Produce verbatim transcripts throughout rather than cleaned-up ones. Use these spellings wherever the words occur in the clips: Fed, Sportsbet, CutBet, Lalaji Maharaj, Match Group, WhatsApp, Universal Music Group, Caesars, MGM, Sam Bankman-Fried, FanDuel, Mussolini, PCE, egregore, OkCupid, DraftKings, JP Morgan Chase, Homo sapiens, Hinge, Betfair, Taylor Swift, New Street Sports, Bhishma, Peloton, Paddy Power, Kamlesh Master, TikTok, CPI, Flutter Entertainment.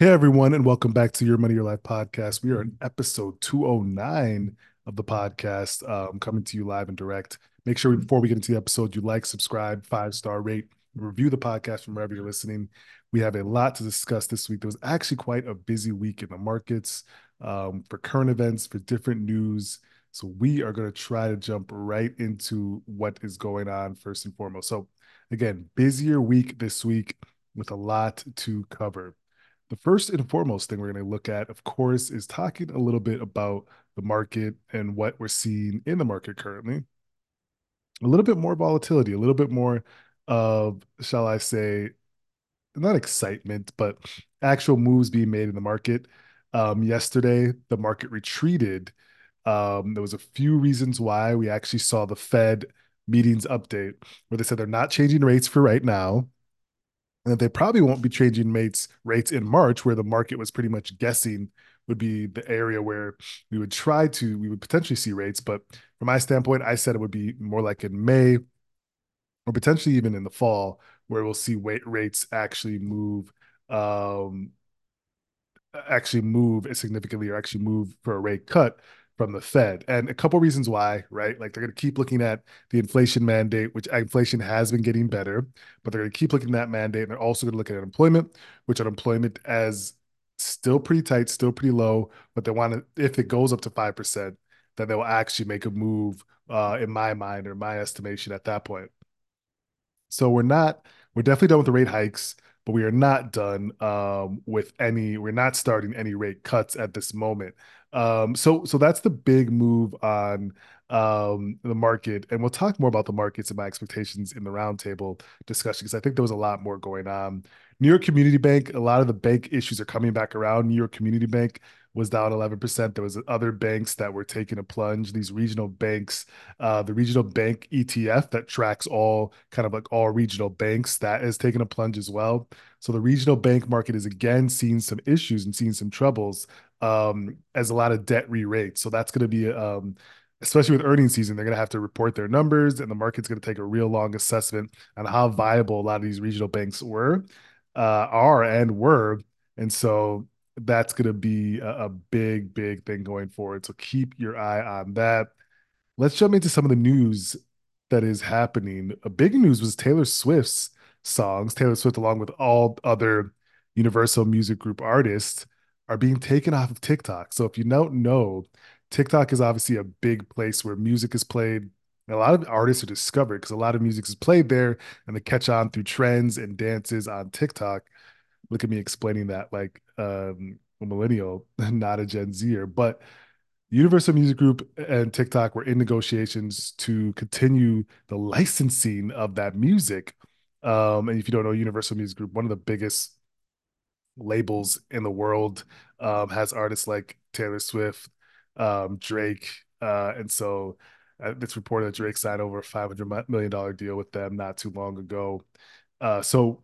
Hey everyone, and welcome back to Your Money, Your Life podcast. We are in episode two oh nine of the podcast, um, coming to you live and direct. Make sure we, before we get into the episode, you like, subscribe, five-star rate, review the podcast from wherever you're listening. We have a lot to discuss this week. There was actually quite a busy week in the markets um, for current events, for different news. So we are going to try to jump right into what is going on first and foremost. So again, busier week this week with a lot to cover. The first and foremost thing we're going to look at, of course, is talking a little bit about the market and what we're seeing in the market currently. A little bit more volatility, a little bit more of, shall I say, not excitement, but actual moves being made in the market. Um, yesterday, the market retreated. Um, there was a few reasons why. We actually saw the Fed meetings update where they said they're not changing rates for right now, and that they probably won't be changing rates rates in March, where the market was pretty much guessing would be the area where we would try to, we would potentially see rates. But from my standpoint, I said it would be more like in May or potentially even in the fall, where we'll see weight rates actually move, um, actually move significantly or actually move for a rate cut from the Fed. And a couple reasons why, right? Like, they're going to keep looking at the inflation mandate, which inflation has been getting better, but they're going to keep looking at that mandate. And they're also going to look at unemployment, which unemployment as still pretty tight, still pretty low, but they want to, if it goes up to five percent, then they will actually make a move uh, in my mind or my estimation at that point. So we're not, we're definitely done with the rate hikes, but we are not done um, with any, we're not starting any rate cuts at this moment. Um, so, so that's the big move on um, the market. And we'll talk more about the markets and my expectations in the roundtable discussion, because I think there was a lot more going on. New York Community Bank, a lot of the bank issues are coming back around. New York Community Bank was down eleven percent. There was other banks that were taking a plunge. These regional banks, uh, the regional bank E T F that tracks all kind of like all regional banks, that has taken a plunge as well. So the regional bank market is again seeing some issues and seeing some troubles um, as a lot of debt re-rates. So that's going to be, um, especially with earnings season, they're going to have to report their numbers, and the market's going to take a real long assessment on how viable a lot of these regional banks were, uh, are and were. And so that's going to be a, a big, big thing going forward. So keep your eye on that. Let's jump into some of the news that is happening. A big news was Taylor Swift's songs. Taylor Swift, along with all other Universal Music Group artists, are being taken off of TikTok. So if you don't know, TikTok is obviously a big place where music is played. A lot of artists are discovered because a lot of music is played there, and they catch on through trends and dances on TikTok. Look at me explaining that like um, a millennial, not a Gen Zer. But Universal Music Group and TikTok were in negotiations to continue the licensing of that music. Um, and if you don't know, Universal Music Group, one of the biggest labels in the world, um, has artists like Taylor Swift, um, Drake. Uh, and so uh, it's reported that Drake signed over a five hundred million dollars deal with them not too long ago. Uh, so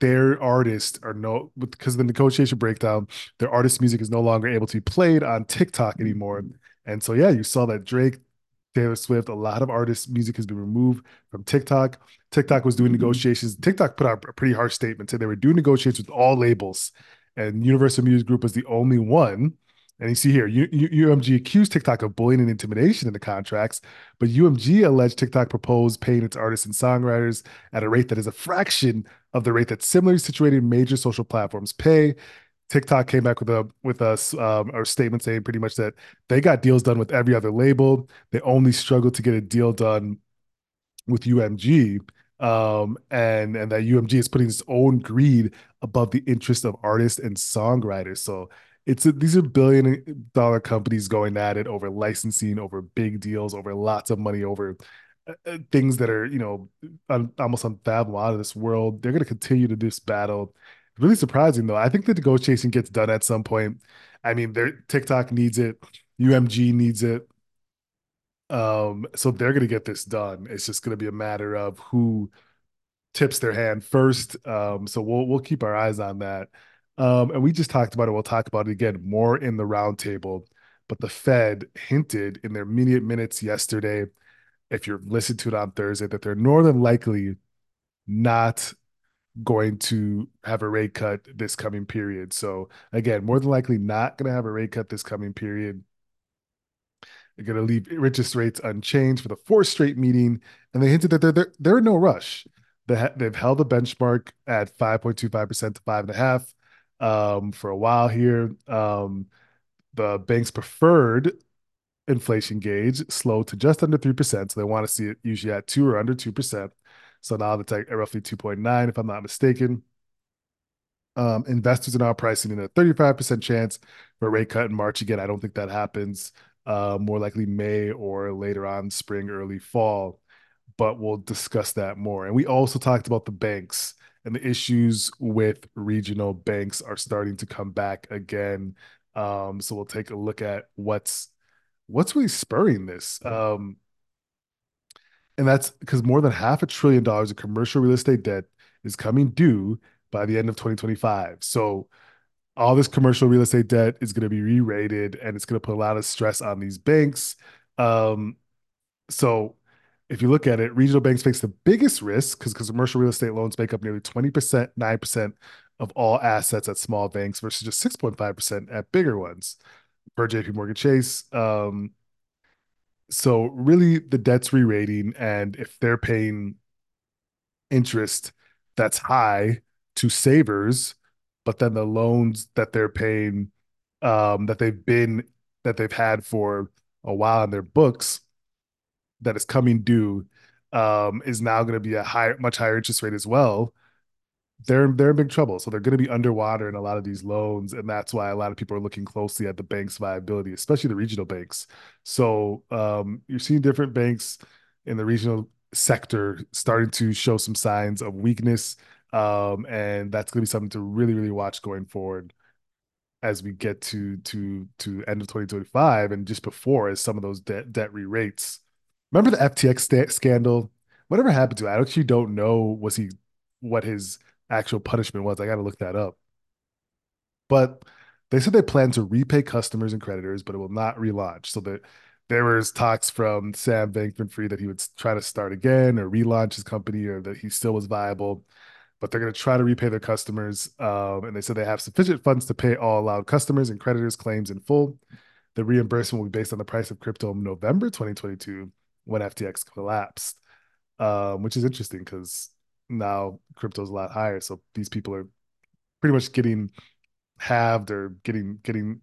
their artists are no, because of the negotiation breakdown, their artist music is no longer able to be played on TikTok anymore. And so, yeah, you saw that Drake, Taylor Swift, a lot of artists' music has been removed from TikTok. TikTok was doing negotiations. TikTok put out a pretty harsh statement, said they were doing negotiations with all labels, and Universal Music Group was the only one. And you see here, U M G accused TikTok of bullying and intimidation in the contracts, but U M G alleged TikTok proposed paying its artists and songwriters at a rate that is a fraction of the rate that similarly situated major social platforms pay. TikTok came back with a with us um, a statement saying pretty much that they got deals done with every other label. They only struggled to get a deal done with U M G, um, and and that U M G is putting its own greed above the interest of artists and songwriters. So it's a, these are billion dollar companies going at it over licensing, over big deals, over lots of money, over uh, things that are, you know, un, almost unfathomable out of this world. They're going to continue to this battle. Really surprising, though. I think the negotiation gets done at some point. I mean, TikTok needs it. U M G needs it. Um, so they're going to get this done. It's just going to be a matter of who tips their hand first. Um, so we'll we'll keep our eyes on that. Um, and we just talked about it. We'll talk about it again more in the roundtable. But the Fed hinted in their immediate minutes yesterday, if you're listening to it on Thursday, that they're more than likely not going to have a rate cut this coming period. So again, more than likely not going to have a rate cut this coming period. They're going to leave interest rates unchanged for the fourth straight meeting. And they hinted that they're, they're, they're in no rush. They ha- they've held the benchmark at five point two five percent to five and a half um, for a while here. Um, the bank's preferred inflation gauge slowed to just under three percent. So they want to see it usually at two or under two percent. So now it's like roughly two point nine, if I'm not mistaken. Um, investors are now pricing in a thirty-five percent chance for a rate cut in March. Again, I don't think that happens. Uh, more likely May or later on spring, early fall. But we'll discuss that more. And we also talked about the banks and the issues with regional banks are starting to come back again. Um, so we'll take a look at what's what's really spurring this. Um, and that's because more than half a trillion dollars of commercial real estate debt is coming due by the end of twenty twenty-five. So all this commercial real estate debt is going to be re-rated, and it's going to put a lot of stress on these banks. Um, so if you look at it, regional banks face the biggest risk because commercial real estate loans make up nearly twenty percent, nine percent of all assets at small banks versus just six point five percent at bigger ones, per J P Morgan Chase. Um, so really the debt's re-rating, and if they're paying interest that's high to savers, but then the loans that they're paying, um, that they've been, that they've had for a while in their books, that is coming due, um, is now going to be a higher, much higher interest rate as well. They're they're in big trouble, so they're going to be underwater in a lot of these loans, and that's why a lot of people are looking closely at the bank's viability, especially the regional banks. So um, you're seeing different banks in the regional sector starting to show some signs of weakness. Um, and that's going to be something to really, really watch going forward as we get to to to end of twenty twenty-five and just before, as some of those debt debt re-rates. Remember the F T X st- scandal? Whatever happened to it? I actually don't know. Was he what his actual punishment was? I got to look that up. But they said they plan to repay customers and creditors, but it will not relaunch. So that there was talks from Sam Bankman-Fried that he would try to start again or relaunch his company, or that he still was viable. But they're going to try to repay their customers. Um, and they said they have sufficient funds to pay all allowed customers and creditors claims in full. The reimbursement will be based on the price of crypto in November twenty twenty-two when F T X collapsed, um, which is interesting because now crypto is a lot higher. So these people are pretty much getting halved or getting getting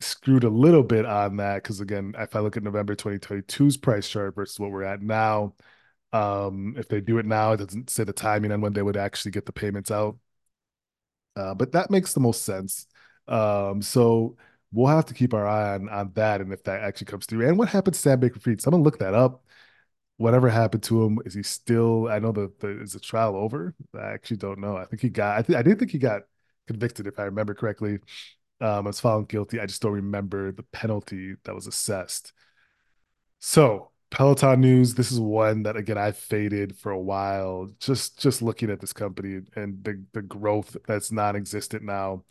screwed a little bit on that. Because again, if I look at November twenty twenty-two's price chart versus what we're at now, Um, if they do it now, it doesn't say the timing on when they would actually get the payments out. Uh, but that makes the most sense. Um, so we'll have to keep our eye on, on that, and if that actually comes through. And what happened to Sam Bankman-Fried? Someone look that up. Whatever happened to him? Is he still? I know that is the trial over. I actually don't know. I think he got. I, th- I didn't think he got convicted, if I remember correctly. Um, I was found guilty. I just don't remember the penalty that was assessed. So. Peloton news. This is one that, again, I've faded for a while. Just just looking at this company and the, the growth that's non-existent now.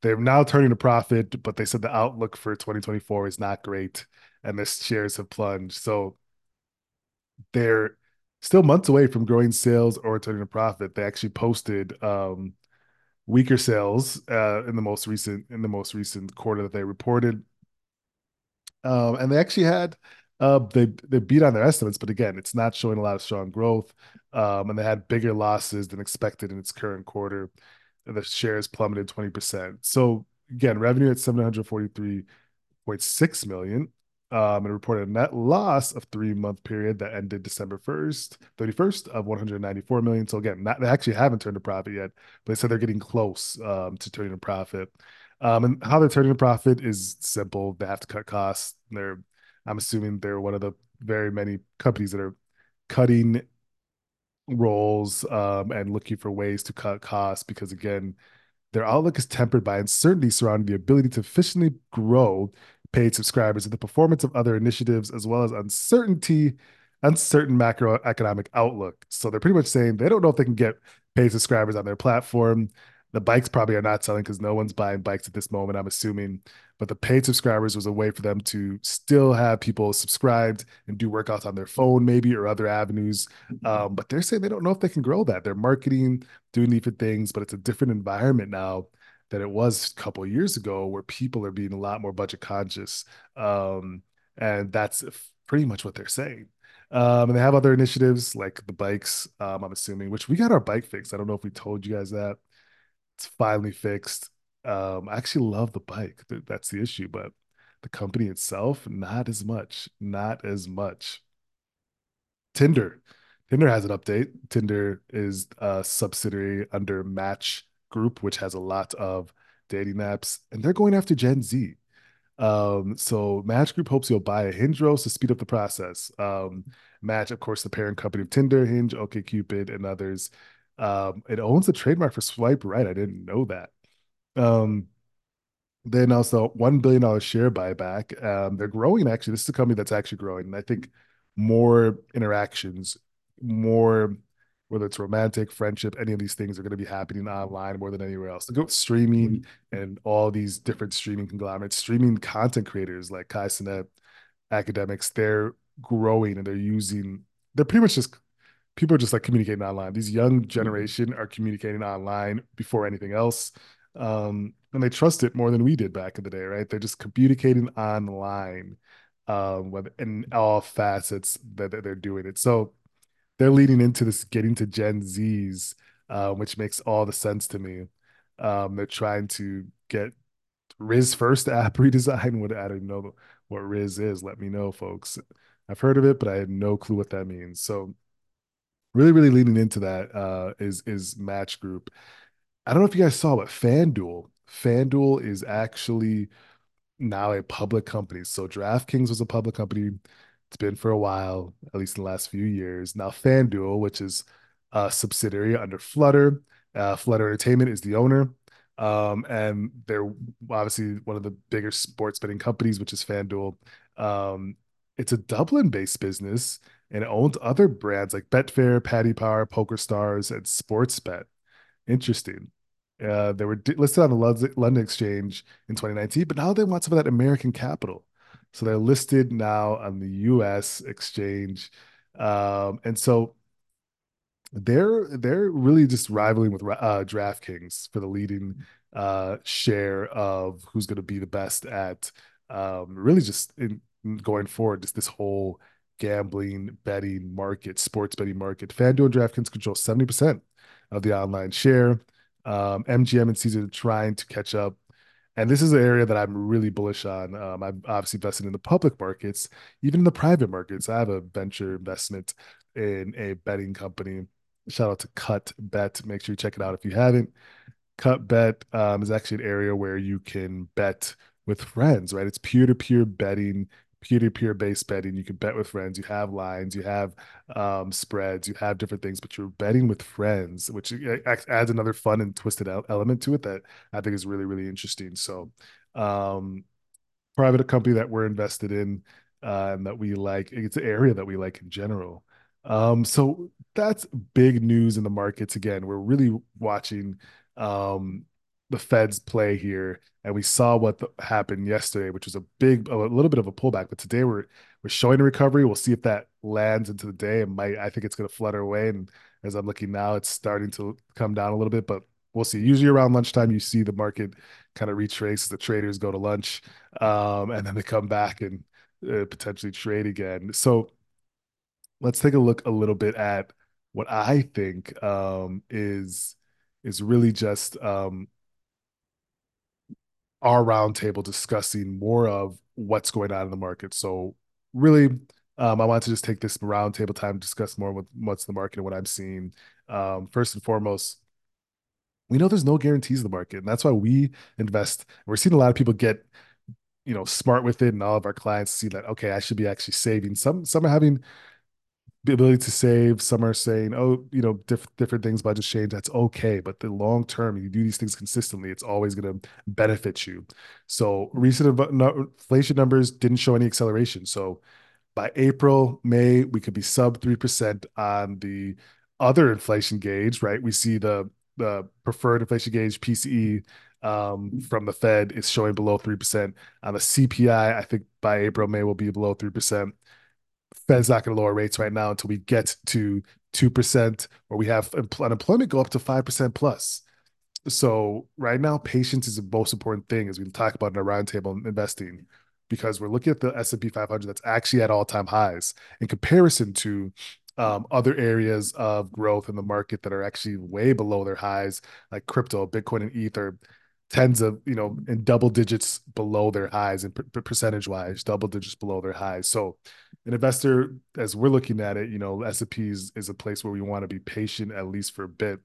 They're now turning a profit, but they said the outlook for twenty twenty-four is not great, and their shares have plunged. So they're still months away from growing sales or turning a profit. They actually posted um, weaker sales uh, in the most recent in the most recent quarter that they reported, um, and they actually had. Uh, they they beat on their estimates, but again, it's not showing a lot of strong growth. Um, and they had bigger losses than expected in its current quarter. And the shares plummeted twenty percent. So again, revenue at seven hundred forty-three point six million dollars. Um, and reported a net loss of three-month period that ended December first, thirty-first of one hundred ninety-four million dollars. So again, not, they actually haven't turned a profit yet, but they said they're getting close um, to turning a profit. Um, and how they're turning a profit is simple. They have to cut costs. They're I'm assuming they're one of the very many companies that are cutting roles um, and looking for ways to cut costs because, again, their outlook is tempered by uncertainty surrounding the ability to efficiently grow paid subscribers and the performance of other initiatives, as well as uncertainty, uncertain macroeconomic outlook. So they're pretty much saying they don't know if they can get paid subscribers on their platform. The bikes probably are not selling because no one's buying bikes at this moment, I'm assuming. But the paid subscribers was a way for them to still have people subscribed and do workouts on their phone maybe or other avenues. Um, but they're saying they don't know if they can grow that. They're marketing, doing different things, but it's a different environment now than it was a couple of years ago where people are being a lot more budget conscious. Um, and that's pretty much what they're saying. Um, and they have other initiatives like the bikes, um, I'm assuming, which we got our bike fixed. I don't know if we told you guys that. It's finally fixed. Um, I actually love the bike. That's the issue, but the company itself, not as much, not as much. Tinder, Tinder has an update. Tinder is a subsidiary under Match Group, which has a lot of dating apps, and they're going after Gen Z. Um, so Match Group hopes you'll buy a Hinge roast to speed up the process. Um, Match, of course, the parent company of Tinder, Hinge, OkCupid, and others. Um, it owns the trademark for Swipe Right. I didn't know that. Um, they announced a one billion dollars share buyback. Um, they're growing, actually. This is a company that's actually growing. And I think more interactions, more, whether it's romantic, friendship, any of these things are going to be happening online more than anywhere else. They go with streaming and all these different streaming conglomerates, streaming content creators like Kai Cenat, academics, they're growing and they're using, they're pretty much just, people are just like communicating online. These young generation are communicating online before anything else. Um, and they trust it more than we did back in the day, right? They're just communicating online um, with, in all facets that they're doing it. So they're leading into this, getting to Gen Zs, uh, which makes all the sense to me. Um, they're trying to get Riz first app redesign. What, I don't know what Riz is. Let me know, folks. I've heard of it, but I had no clue what that means. So Really, really leaning into that uh, is is Match Group. I don't know if you guys saw, but FanDuel, FanDuel is actually now a public company. So DraftKings was a public company. It's been for a while, at least in the last few years. Now FanDuel, which is a subsidiary under Flutter, uh, Flutter Entertainment is the owner, um, and they're obviously one of the bigger sports betting companies, which is FanDuel. Um, it's a Dublin-based business. And it owns other brands like Betfair, Paddy Power, PokerStars, and Sportsbet. Interesting. Uh, they were d- listed on the London Exchange in twenty nineteen, but now they want some of that American capital. So they're listed now on the U S exchange. Um, and so they're they're really just rivaling with uh, DraftKings for the leading uh, share of who's going to be the best at um, really just in, going forward, just this whole gambling, betting market, sports betting market. FanDuel and DraftKings control seventy percent of the online share. Um, M G M and Caesars are trying to catch up. And this is an area that I'm really bullish on. Um, I'm obviously invested in the public markets, even in the private markets. I have a venture investment in a betting company. Shout out to CutBet. Make sure you check it out if you haven't. CutBet um, is actually an area where you can bet with friends, right? It's peer-to-peer betting, peer-to-peer based betting. You can bet with friends, you have lines, you have um, spreads, you have different things, but you're betting with friends, which adds another fun and twisted element to it that I think is really, really interesting. So um, private company that we're invested in uh, and that we like, it's an area that we like in general. Um, so that's big news in the markets. Again, we're really watching um, the Fed's play here, and we saw what the, happened yesterday, which was a big, a little bit of a pullback. But today we're we're showing a recovery. We'll see if that lands into the day. It might. I think it's going to flutter away. And as I'm looking now, it's starting to come down a little bit, but we'll see. Usually around lunchtime, you see the market kind of retrace. The traders go to lunch, um, and then they come back and uh, potentially trade again. So let's take a look a little bit at what I think um, is is really just. Um, our roundtable discussing more of what's going on in the market. So really, um, I want to just take this roundtable time to discuss more with what's the market and what I'm seeing. Um, first and foremost, we know there's no guarantees in the market, and that's why we invest. We're seeing a lot of people get, you know, smart with it, and all of our clients see that, okay, I should be actually saving. Some, some are having the ability to save. Some are saying, oh, you know, diff- different things, budget change. That's okay. But the long term, you do these things consistently, it's always going to benefit you. So recent inflation numbers didn't show any acceleration. So by April, May, we could be sub three percent on the other inflation gauge, right? We see the uh, preferred inflation gauge P C E um, from the Fed is showing below three percent. On the C P I, I think by April, May will be below three percent. Fed's not going to lower rates right now until we get to two percent, where we have unemployment go up to five percent plus. So right now, patience is the most important thing, as we talk about in our roundtable investing, because we're looking at the S and P five hundred that's actually at all-time highs in comparison to um, other areas of growth in the market that are actually way below their highs, like crypto, Bitcoin, and Ether, tens of, you know, in double digits below their highs, and per- percentage-wise, double digits below their highs. So an investor, as we're looking at it, you know, S and P is, is a place where we want to be patient, at least for a bit.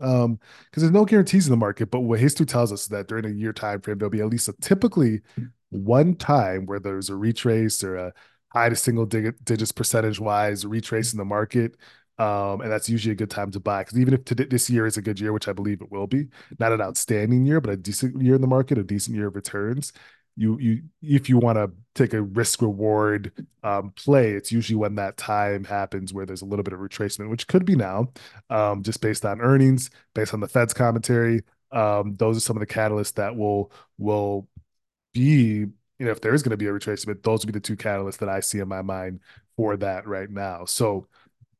Um, because there's no guarantees in the market, but what history tells us is that during a year time frame, there'll be at least a typically one time where there's a retrace or a high to single digit digits percentage wise retrace in the market. Um, and that's usually a good time to buy, because even if today, this year is a good year, which I believe it will be, not an outstanding year, but a decent year in the market, a decent year of returns. You, you, if you want to take a risk reward um, play, it's usually when that time happens where there's a little bit of retracement, which could be now, um, just based on earnings, based on the Fed's commentary. Um, those are some of the catalysts that will will be, you know, if there is going to be a retracement, those would be the two catalysts that I see in my mind for that right now. So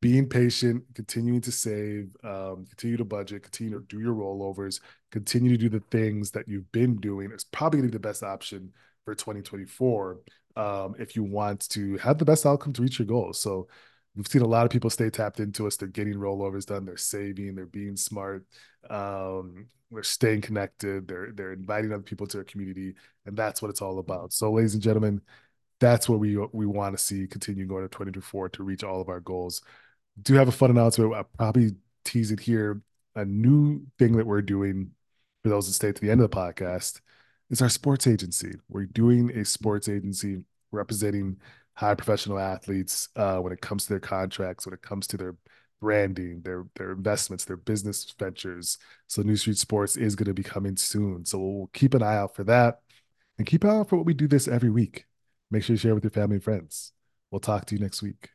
being patient, continuing to save, um, continue to budget, continue to do your rollovers, continue to do the things that you've been doing is probably going to be the best option for twenty twenty-four um, if you want to have the best outcome to reach your goals. So we've seen a lot of people stay tapped into us. They're getting rollovers done. They're saving. They're being smart. Um, they're staying connected. They're, they're inviting other people to their community, and that's what it's all about. So, ladies and gentlemen, that's what we we want to see continue going to twenty twenty-four to reach all of our goals. Do have a fun announcement. I'll probably tease it here. A new thing that we're doing for those that stay to the end of the podcast is our sports agency. We're doing a sports agency representing high professional athletes uh, when it comes to their contracts, when it comes to their branding, their their investments, their business ventures. So New Street Sports is going to be coming soon. So we'll keep an eye out for that, and keep an eye out for what we do this every week. Make sure you share with your family and friends. We'll talk to you next week.